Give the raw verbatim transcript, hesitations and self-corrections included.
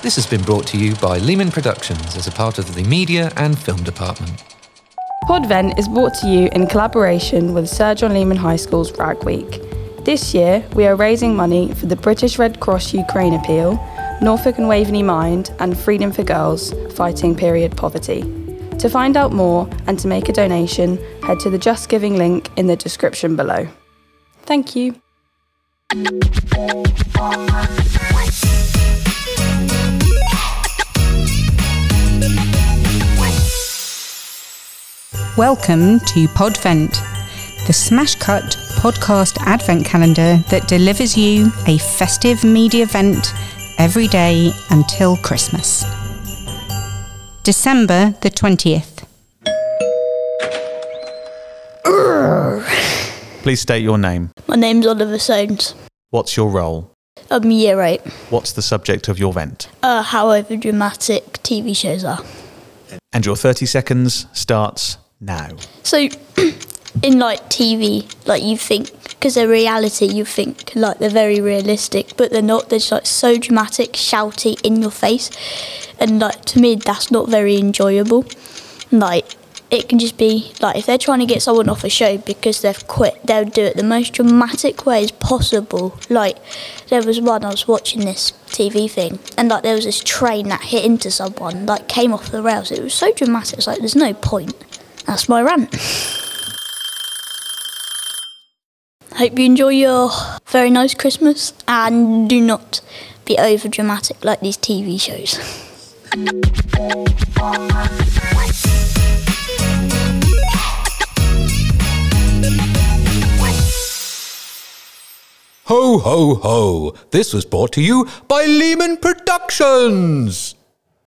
This has been brought to you by Lehman Productions as a part of the Media and Film Department. Podvent is brought to you in collaboration with Sir John Lehman High School's Rag Week. This year, we are raising money for the British Red Cross Ukraine Appeal, Norfolk and Waveney Mind, and Freedom for Girls Fighting Period Poverty. To find out more and to make a donation, head to the Just Giving link in the description below. Thank you. Welcome to Podvent, the Smash Cut podcast advent calendar that delivers you a festive media event every day until Christmas. December the twentieth. Please state your name. My name's Oliver Soames. What's your role? Um, year eight. What's the subject of your vent? Uh, how overdramatic T V shows are. And your thirty seconds starts now. So, in like T V, like you think, because they're reality, you think like they're very realistic, but they're not. They're just like so dramatic, shouty, in your face, and like to me, that's not very enjoyable. Like it can just be like if they're trying to get someone off a show because they've quit, they'll do it the most dramatic ways possible. Like there was one I was watching this T V thing, and like there was this train that hit into someone, like came off the rails. It was so dramatic. It's like there's no point. That's my rant. Hope you enjoy your very nice Christmas and do not be over dramatic like these T V shows. Ho, ho, ho. This was brought to you by Lehman Productions.